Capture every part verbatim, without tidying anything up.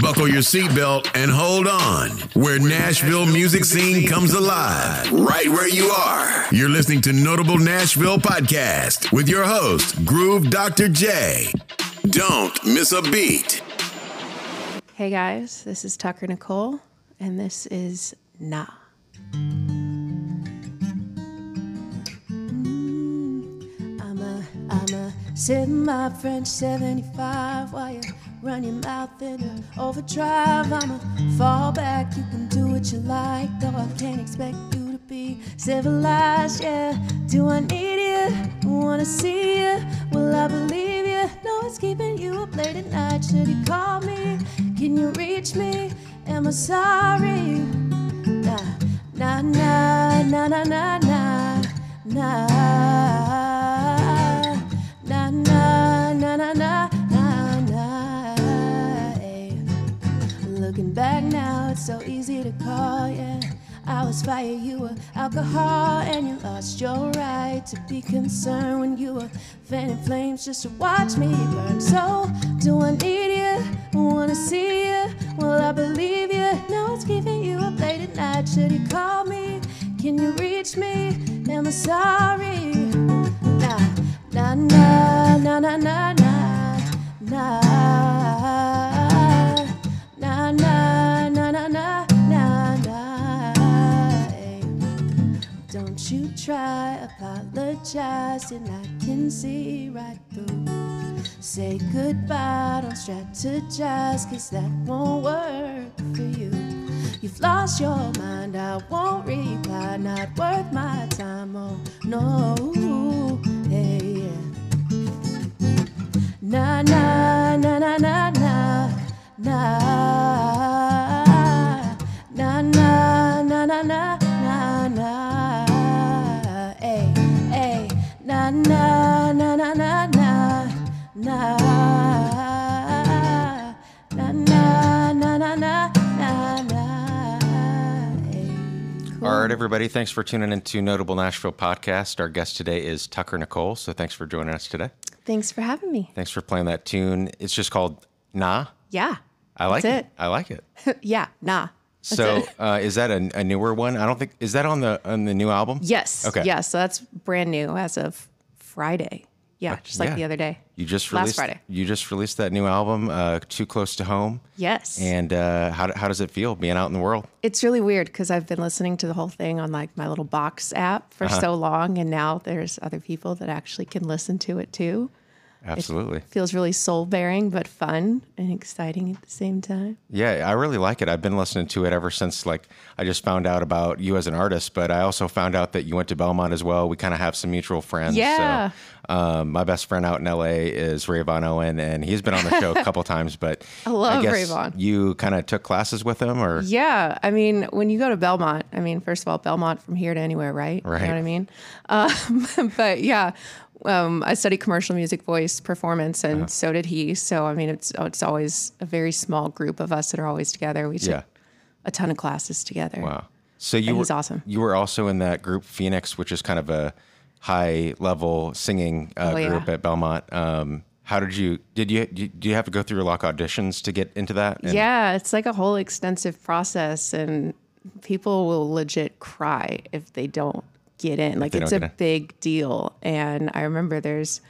Buckle your seatbelt and hold on, where Nashville music scene comes alive, right where you are. You're listening to Notable Nashville Podcast with your host, Groove Doctor J. Don't miss a beat. Hey guys, this is Tucker Nicole, and this is Nah. Mm, I'm a, I'm a, sipping my French seventy-five while you run your mouth in overdrive. I'm a fall back, you can do what you like, though I can't expect you to be civilized, yeah. Do I need you? Wanna see you? Will I believe you? No, it's keeping you up late at night. Should you call me? Can you reach me? Am I sorry? Nah, nah, nah, nah, nah, nah, nah, nah, nah, nah, nah, nah, nah, nah. Looking back now, it's so easy to call, yeah. I was fire, you were alcohol, and you lost your right to be concerned when you were fanning flames just to watch me burn. So, do I need you? Wanna see you? Will I believe you? No, it's keeping you up late at night. Should you call me? Can you reach me? Am I sorry? Nah, nah, nah, nah, nah, nah, nah, nah, nah, nah, nah, nah, nah. Don't you try, apologize, and I can see right through. Say goodbye, don't strategize, cause that won't work for you. You've lost your mind, I won't reply, not worth my time, oh no, hey, yeah. Nah, nah, nah, nah, nah, nah, nah, nah, nah, nah, nah, nah. Na na na na na na na na na na na. All right, everybody, thanks for tuning in to Notable Nashville Podcast. Our guest today is Tucker Nicole, so thanks for joining us today. Thanks for having me. Thanks for playing that tune. It's just called Nah. Yeah. I like it. it. I like it. Yeah, nah. So uh, is that a, a newer one? I don't think, is that on the on the new album? Yes. Okay. Yeah, so that's brand new as of Friday. Yeah, uh, just like yeah. the other day. You just released, Last Friday. You just released that new album, uh, Too Close to Home. Yes. And uh, how, how does it feel being out in the world? It's really weird because I've been listening to the whole thing on like my little box app for uh-huh. so long, and now there's other people that actually can listen to it too. Absolutely. It feels really soul-bearing, but fun and exciting at the same time. Yeah, I really like it. I've been listening to it ever since, like, I just found out about you as an artist, but I also found out that you went to Belmont as well. We kind of have some mutual friends. Yeah. So, um, my best friend out in L A is Rayvon Owen, and he's been on the show a couple times, but I, love I guess Rayvon. You kind of took classes with him? Or Yeah. I mean, when you go to Belmont, I mean, first of all, Belmont from here to anywhere, right? Right. You know what I mean? Um, but, yeah. Um, I studied commercial music, voice, performance, and uh-huh. so did he. So, I mean, it's it's always a very small group of us that are always together. We took yeah. a ton of classes together. Wow. So you were, he's awesome. You were also in that group, Phoenix, which is kind of a high-level singing uh, oh, yeah. group at Belmont. Um, how did you, did you, do you have to go through a lot of auditions to get into that? And yeah, it's like a whole extensive process, and people will legit cry if they don't get in. Like, it's a big deal. And I remember there's,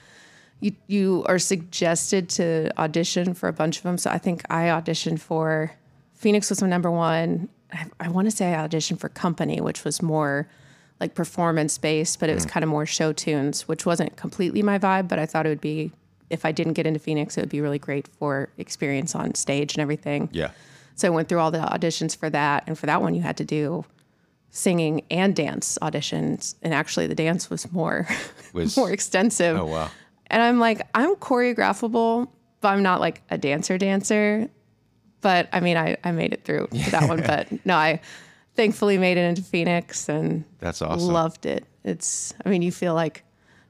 you you are suggested to audition for a bunch of them. So I think I auditioned for, Phoenix was my number one. I, I want to say I auditioned for Company, which was more like performance-based, but it was mm. kind of more show tunes, which wasn't completely my vibe, but I thought it would be, if I didn't get into Phoenix, it would be really great for experience on stage and everything. Yeah. So I went through all the auditions for that. And for that one, you had to do singing and dance auditions, and actually the dance was more was, more extensive. Oh wow. And I'm like, I'm choreographable, but I'm not like a dancer dancer. But I mean I, I made it through yeah. that one. But no, I thankfully made it into Phoenix, and that's awesome. Loved it. It's I mean you feel like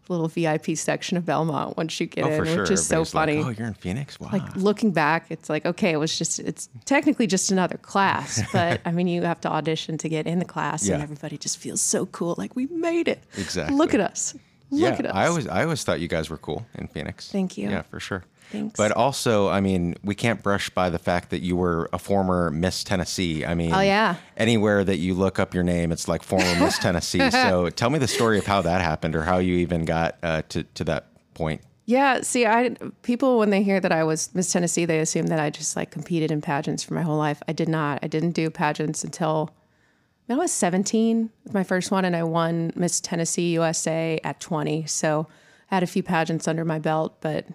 a little V I P section of Belmont once you get oh, in, for sure. which is so funny. Like, oh, you're in Phoenix? Wow. Like looking back, it's like, okay, it was just, it's technically just another class, but I mean, you have to audition to get in the class yeah. and everybody just feels so cool. Like we made it. Exactly. Look at us. Look yeah, at us. I always, I always thought you guys were cool in Phoenix. Thank you. Yeah, for sure. Thanks. But also, I mean, we can't brush by the fact that you were a former Miss Tennessee. I mean, oh, yeah. anywhere that you look up your name, it's like former Miss Tennessee. So tell me the story of how that happened or how you even got uh, to, to that point. Yeah. See, I people, when they hear that I was Miss Tennessee, they assume that I just like competed in pageants for my whole life. I did not. I didn't do pageants until... I was seventeen with my first one, and I won Miss Tennessee U S A at twenty. So I had a few pageants under my belt, but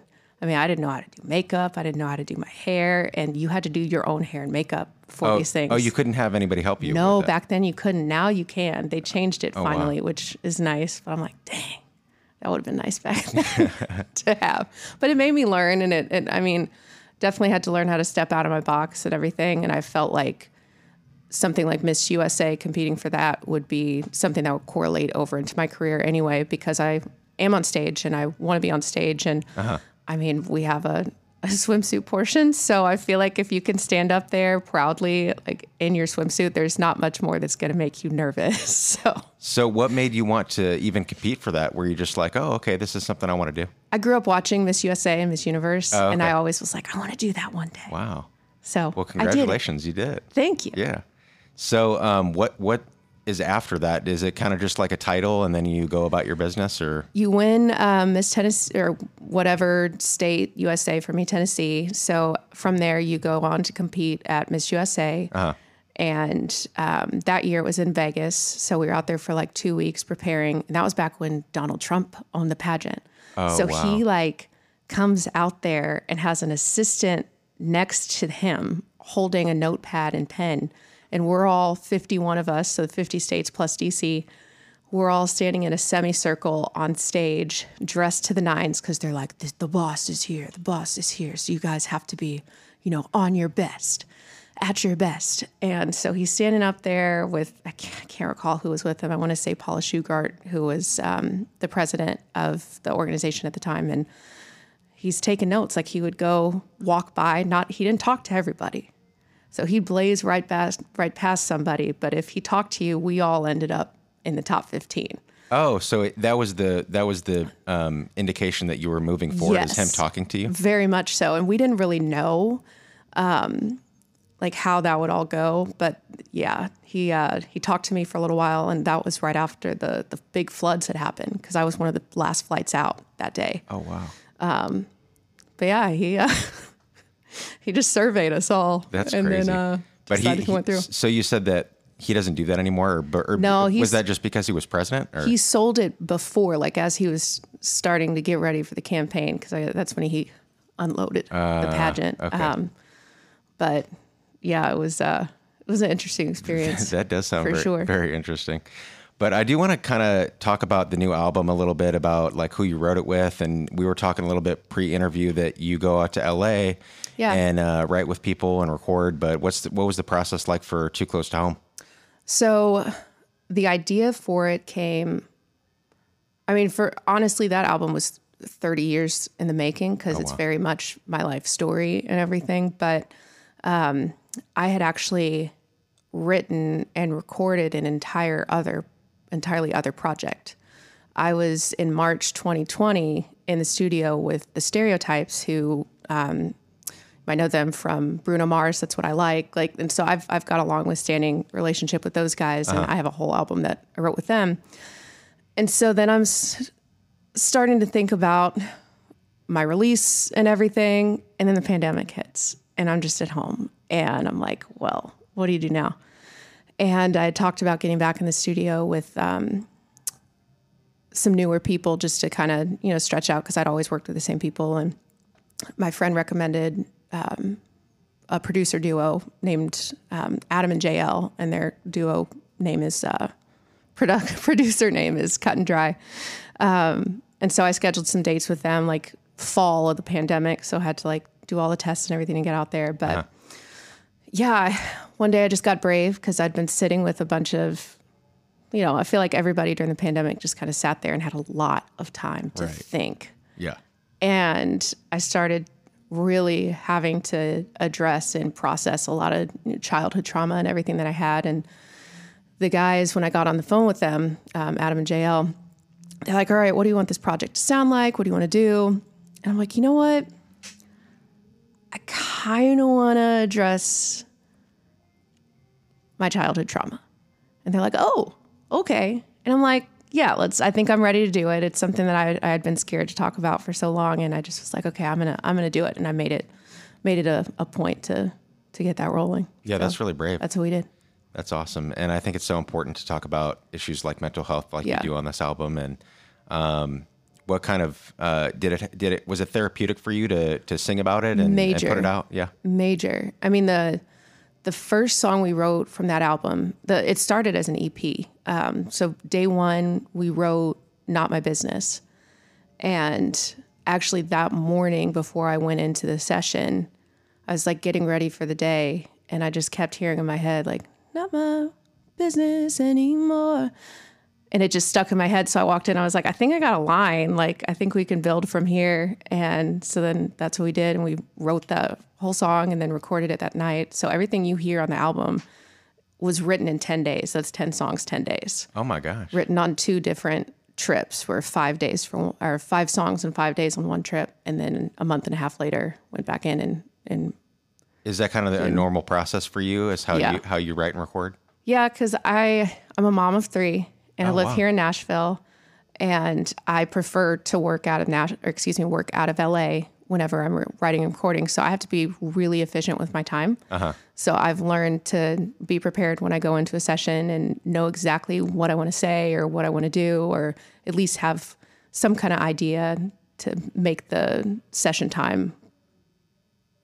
I mean, I didn't know how to do makeup. I didn't know how to do my hair, and you had to do your own hair and makeup for oh, these things. Oh, you couldn't have anybody help you? No, with that. Back then you couldn't. Now you can. They changed it oh, finally, wow. which is nice. But I'm like, dang, that would have been nice back then to have. But it made me learn, and it, it, I mean, definitely had to learn how to step out of my box and everything, and I felt like something like Miss U S A competing for that would be something that would correlate over into my career anyway, because I am on stage and I want to be on stage. And uh-huh. I mean, we have a, a swimsuit portion. So I feel like if you can stand up there proudly, like in your swimsuit, there's not much more that's going to make you nervous. So. So what made you want to even compete for that? Were you just like, oh, okay, this is something I want to do? I grew up watching Miss U S A and Miss Universe. Oh, okay. And I always was like, I want to do that one day. Wow. So well, congratulations. I did it. You did. Thank you. Yeah. So um, what what is after that? Is it kind of just like a title and then you go about your business, or? You win um, Miss Tennessee or whatever state, U S A, for me, Tennessee. So from there you go on to compete at Miss U S A. Uh-huh. And um, that year it was in Vegas. So we were out there for like two weeks preparing. And that was back when Donald Trump owned the pageant. Oh, so wow. he like comes out there and has an assistant next to him holding a notepad and pen. And we're all fifty-one of us, so fifty states plus D C, we're all standing in a semicircle on stage, dressed to the nines, because they're like, the, the boss is here, the boss is here. So you guys have to be, you know, on your best, at your best. And so he's standing up there with, I can't, I can't recall who was with him. I want to say Paula Shugart, who was um, the president of the organization at the time. And he's taking notes. Like he would go walk by, not, he didn't talk to everybody. So he'd blaze right past, right past somebody. But if he talked to you, we all ended up in the top fifteen. Oh, so it, that was the that was the um, indication that you were moving forward, yes, is him talking to you? Very much so. And we didn't really know um, like how that would all go. But yeah, he uh, he talked to me for a little while. And that was right after the, the big floods had happened, because I was one of the last flights out that day. Oh, wow. Um, but yeah, he... Uh, He just surveyed us all. That's and crazy. Then, uh, but he, he went through. So you said that he doesn't do that anymore, or, or no, was that just because he was president? Or? He sold it before, like as he was starting to get ready for the campaign, because that's when he unloaded uh, the pageant. Okay. Um, but yeah, it was uh, it was an interesting experience. That does sound for very, sure. very interesting. But I do want to kind of talk about the new album a little bit, about like who you wrote it with. And we were talking a little bit pre-interview that you go out to L A yeah. and uh, write with people and record. But what's the, what was the process like for Too Close to Home? So the idea for it came, I mean, for honestly, that album was thirty years in the making, because oh, it's wow. very much my life story and everything. But um, I had actually written and recorded an entire other entirely other project. I was in March twenty twenty in the studio with the Stereotypes, who um, you might know them from Bruno Mars. That's What I Like. Like, and so I've I've got a long-standing relationship with those guys, uh-huh. and I have a whole album that I wrote with them. And so then I'm s- starting to think about my release and everything, and then the pandemic hits, and I'm just at home, and I'm like, well, what do you do now? And I talked about getting back in the studio with um, some newer people, just to kind of, you know, stretch out, because I'd always worked with the same people. And my friend recommended um, a producer duo named um, Adam and J L, and their duo name is uh, product producer name is Cut and Dry. Um, and so I scheduled some dates with them, like fall of the pandemic, so I had to like do all the tests and everything and get out there, but. Uh-huh. Yeah, one day I just got brave, because I'd been sitting with a bunch of, you know, I feel like everybody during the pandemic just kind of sat there and had a lot of time to right. think. Yeah. And I started really having to address and process a lot of childhood trauma and everything that I had. And the guys, when I got on the phone with them, um, Adam and J L, they're like, all right, what do you want this project to sound like? What do you want to do? And I'm like, you know what? I kind of want to address my childhood trauma. And they're like, oh, okay. And I'm like, yeah, let's, I think I'm ready to do it. It's something that I, I had been scared to talk about for so long. And I just was like, okay, I'm going to, I'm going to do it. And I made it, made it a, a point to, to get that rolling. Yeah. So that's really brave. That's what we did. That's awesome. And I think it's so important to talk about issues like mental health, like yeah. you do on this album. And, um, what kind of, uh, did it, did it, was it therapeutic for you to, to sing about it and, Major. and put it out? Yeah. Major. I mean, the, the first song we wrote from that album, the, it started as an E P. Um, so day one we wrote Not My Business. And actually that morning before I went into the session, I was like getting ready for the day. And I just kept hearing in my head, like, not my business anymore. And it just stuck in my head. So I walked in, I was like, I think I got a line. Like, I think we can build from here. And so then that's what we did. And we wrote the whole song and then recorded it that night. So everything you hear on the album was written in ten days. That's ten songs, ten days. Oh my gosh. Written on two different trips where five days from, or five songs and five days on one trip. And then a month and a half later went back in and, and is that kind of the, a normal process for you as how yeah. you, how you write and record? Yeah. Cause I, I'm a mom of three. And oh, I live wow. here in Nashville, and I prefer to work out of Nash, or excuse me, work out of L A whenever I'm re- writing and recording. So I have to be really efficient with my time. Uh-huh. So I've learned to be prepared when I go into a session and know exactly what I want to say or what I want to do, or at least have some kind of idea to make the session time.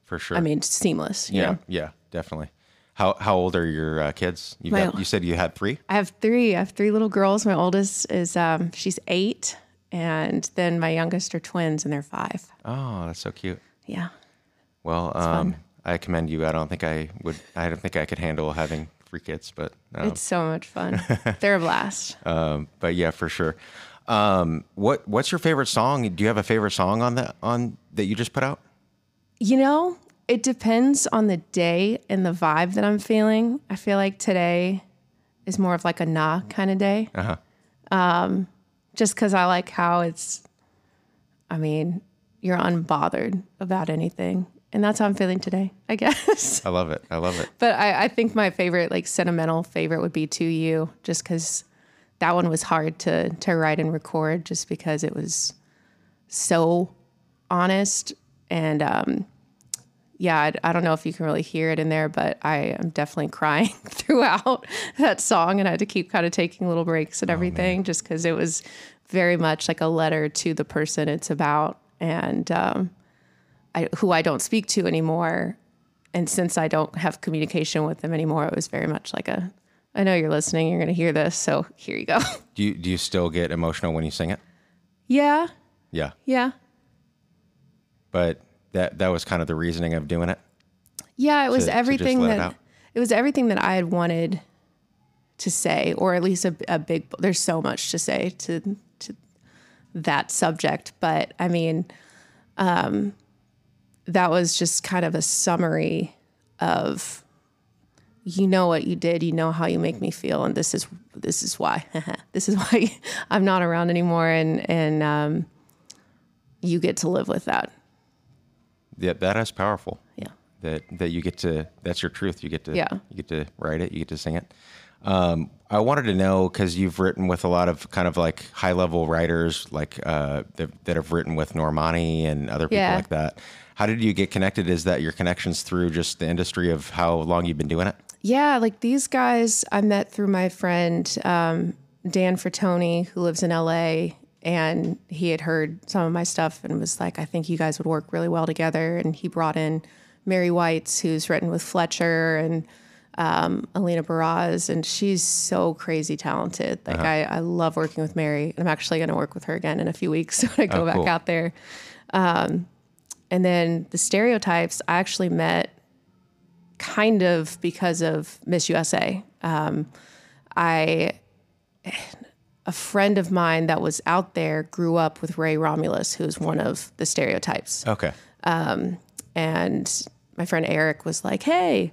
For sure. I mean, seamless. Yeah. You know? Yeah, definitely. How how old are your uh, kids? You got, you said you had three? I have three. I have three little girls. My oldest is, um, she's eight, and then my youngest are twins, and they're five. Oh, that's so cute. Yeah. Well, um, I commend you. I don't think I would, I don't think I could handle having three kids, but... Um, it's so much fun. They're a blast. Um, but yeah, for sure. Um, what What's your favorite song? Do you have a favorite song on the, on that you just put out? You know... It depends on the day and the vibe that I'm feeling. I feel like today is more of like a nah kind of day. Uh-huh. Um, just because I like how it's, I mean, you're unbothered about anything. And that's how I'm feeling today, I guess. I love it. I love it. But I, I think my favorite, like sentimental favorite would be two U, just because that one was hard to, to write and record just because it was so honest and... um Yeah, I, I don't know if you can really hear it in there, but I am definitely crying throughout that song, and I had to keep kind of taking little breaks and everything, oh, just because it was very much like a letter to the person it's about, and um, I, who I don't speak to anymore. And since I don't have communication with them anymore, it was very much like a, I know you're listening, you're going to hear this, so here you go. Do you, do you still get emotional when you sing it? Yeah. Yeah. Yeah. But... That that was kind of the reasoning of doing it. Yeah, it was to, everything to that it, it was everything that I had wanted to say, or at least a, a big. There's so much to say to to that subject, but I mean, um, that was just kind of a summary of, you know what you did, you know how you make me feel, and this is this is why this is why I'm not around anymore, and and um, you get to live with that. Yeah, that is powerful. Yeah. That that you get to, that's your truth. You get to, yeah. you get to write it, you get to sing it. Um, I wanted to know, because you've written with a lot of kind of like high level writers, like uh, that, that have written with Normani and other people yeah. like that. How did you get connected? Is that your connections through just the industry of how long you've been doing it? Yeah, like these guys I met through my friend um, Dan Fratoni, who lives in L A, and he had heard some of my stuff and was like, I think you guys would work really well together. And he brought in Mary Weitz, who's written with Fletcher and um, Alina Baraz, and she's so crazy talented. Like uh-huh. I, I love working with Mary, and I'm actually going to work with her again in a few weeks when I go oh, back cool. out there. Um, and then the Stereotypes, I actually met kind of because of Miss U S A. Um, I... A friend of mine that was out there grew up with Ray Romulus, who's one of the Stereotypes. Okay. Um, and my friend Eric was like, hey,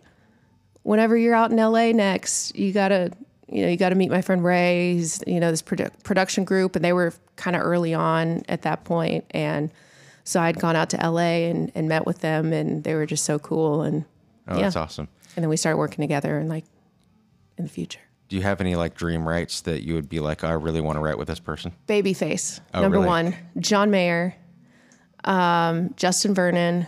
whenever you're out in L A next, you got to you know, you got to meet my friend Ray, he's, you know, this produ- production group, and they were kind of early on at that point. And so I'd gone out to L A and, and met with them, and they were just so cool. And oh, yeah. That's awesome. And then we started working together and like in the future. Do you have any like dream writes that you would be like, oh, I really want to write with this person? Babyface, oh, number really? one. John Mayer, um, Justin Vernon.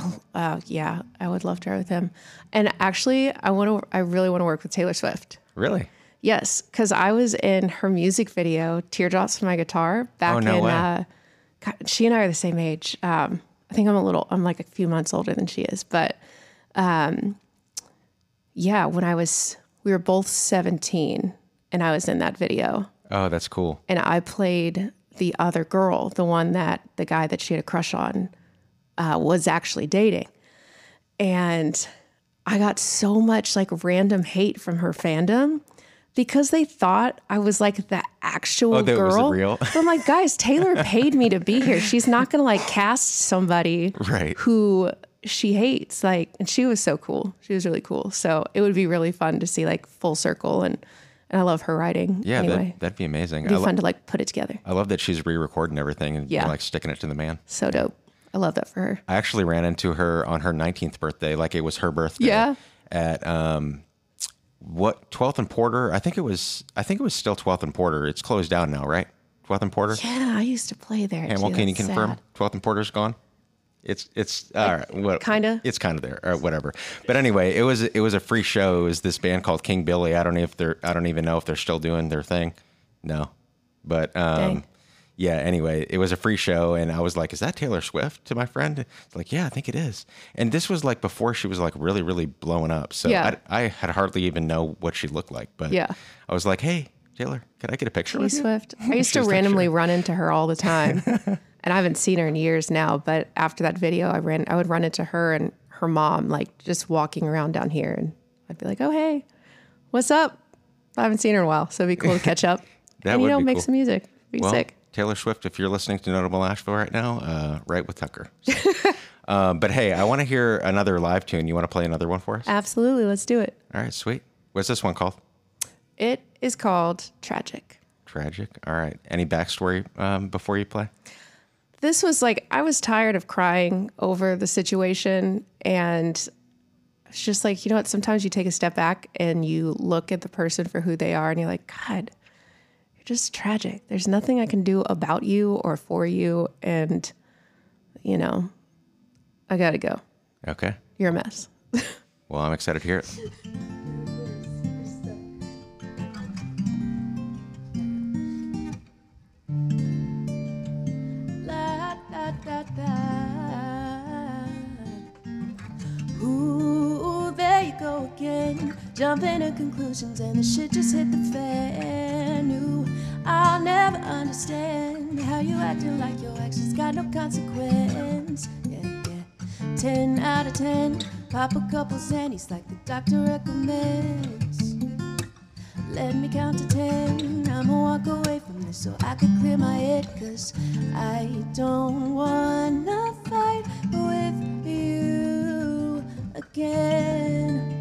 Oh, uh, yeah, I would love to write with him. And actually, I want to. I really want to work with Taylor Swift. Really? Yes, because I was in her music video, Teardrops for My Guitar, back oh, no in, way. Uh, God, she and I are the same age. Um, I think I'm a little, I'm like a few months older than she is. But um, yeah, when I was, we were both seventeen and I was in that video. Oh, that's cool. And I played the other girl, the one that, the guy that she had a crush on uh, was actually dating. And I got so much like random hate from her fandom because they thought I was like the actual oh, that girl. Wasn't real? But I'm like, guys, Taylor paid me to be here. She's not going to like cast somebody right. who she hates. Like, and she was so cool. She was really cool. So it would be really fun to see like full circle. And, and I love her writing. Yeah, anyway, that'd, that'd be amazing. It'd be I fun lo- to like put it together. I love that she's re-recording everything and yeah. like sticking it to the man. So dope. I love that for her. I actually ran into her on her nineteenth birthday, like it was her birthday. Yeah. At um, what twelfth and Porter? I think it was. I think it was still twelfth and Porter. It's closed down now, right? twelfth and Porter. Yeah, I used to play there. And well, can you confirm twelfth and Porter's gone? It's it's uh, what kind of it's kind of there or whatever. But anyway, it was it was a free show. It was this band called King Billy. I don't know if they're. I don't even know if they're still doing their thing. No, but um. Dang. Yeah, anyway, it was a free show, and I was like, is that Taylor Swift to my friend? It's like, yeah, I think it is. And this was like before she was like really, really blowing up. So yeah. I, I had hardly even know what she looked like. But yeah. I was like, hey, Taylor, can I get a picture with you? Swift. I used to randomly run into her all the time. And I haven't seen her in years now. But after that video, I ran. I would run into her and her mom, like just walking around down here. And I'd be like, oh, hey, what's up? I haven't seen her in a while. So it'd be cool to catch up. that and, would you know, be make cool. some music. It'd be well, sick. Taylor Swift, if you're listening to Notable Nashville right now, uh, write with Tucker. So, um, but hey, I want to hear another live tune. You want to play another one for us? Absolutely. Let's do it. All right, sweet. What's this one called? It is called Tragic. Tragic. All right. Any backstory um, before you play? This was like, I was tired of crying over the situation. And it's just like, you know what? Sometimes you take a step back and you look at the person for who they are and you're like, God, just tragic. There's nothing I can do about you or for you. And, you know, I gotta go. Okay. You're a mess. Well, I'm excited to hear it. La, da, da, da. Ooh, there you go again. Jumping to conclusions and the shit just hit the fan. Ooh, I'll never understand how you acting like your actions got no consequence. Yeah, yeah. Ten out of ten, pop a couple Xannies like the doctor recommends. Let me count to ten, I'ma walk away from this so I can clear my head. Cause I don't wanna fight with you again.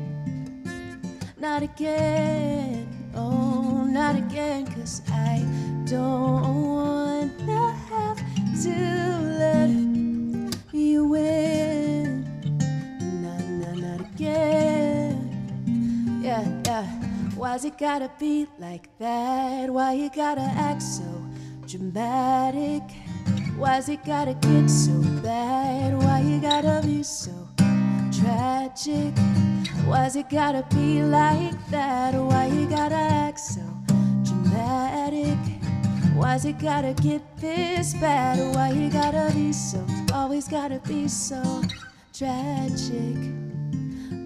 Not again, oh. Not again, cause I don't wanna have to let you in. No, no, not again. Yeah, yeah. Why's it gotta be like that? Why you gotta act so dramatic? Why's it gotta get so bad? Why you gotta be so tragic? Why's it gotta be like that? Why you gotta act so dramatic? Why's it gotta get this bad? Why you gotta be so, always gotta be so tragic?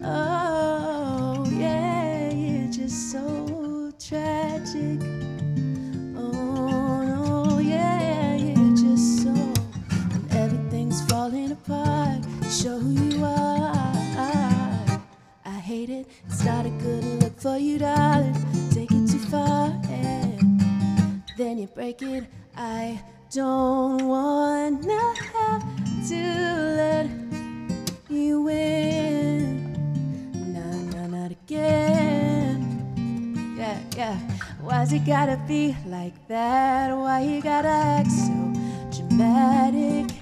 Oh, yeah, you're just so tragic. Oh, no, yeah, you're just so, and everything's falling apart. Show who you are. I hate it, it's not a good look for you, darling. Take it too far and then you break it. I don't wanna have to let you in. No, no, not again. Yeah. Why's it gotta be like that? Why you gotta act so dramatic?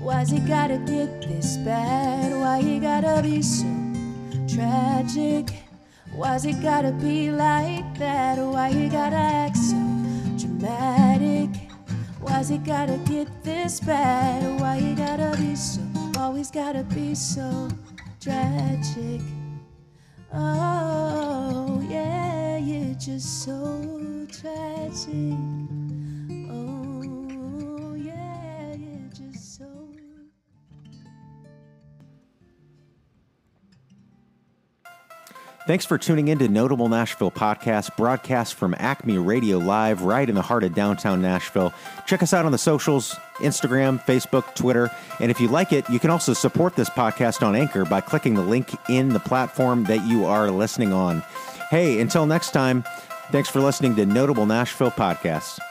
Why's it gotta get this bad? Why you gotta be so tragic? Why's it gotta be like that? Why you gotta act so dramatic? Why's it gotta get this bad? Why you gotta be so, always gotta be so tragic? Oh, yeah, you're just so tragic. Oh, yeah, you're just so... Thanks for tuning in to Notable Nashville Podcast, broadcast from Acme Radio Live, right in the heart of downtown Nashville. Check us out on the socials, Instagram, Facebook, Twitter. And if you like it, you can also support this podcast on Anchor by clicking the link in the platform that you are listening on. Hey, until next time, thanks for listening to Notable Nashville Podcast.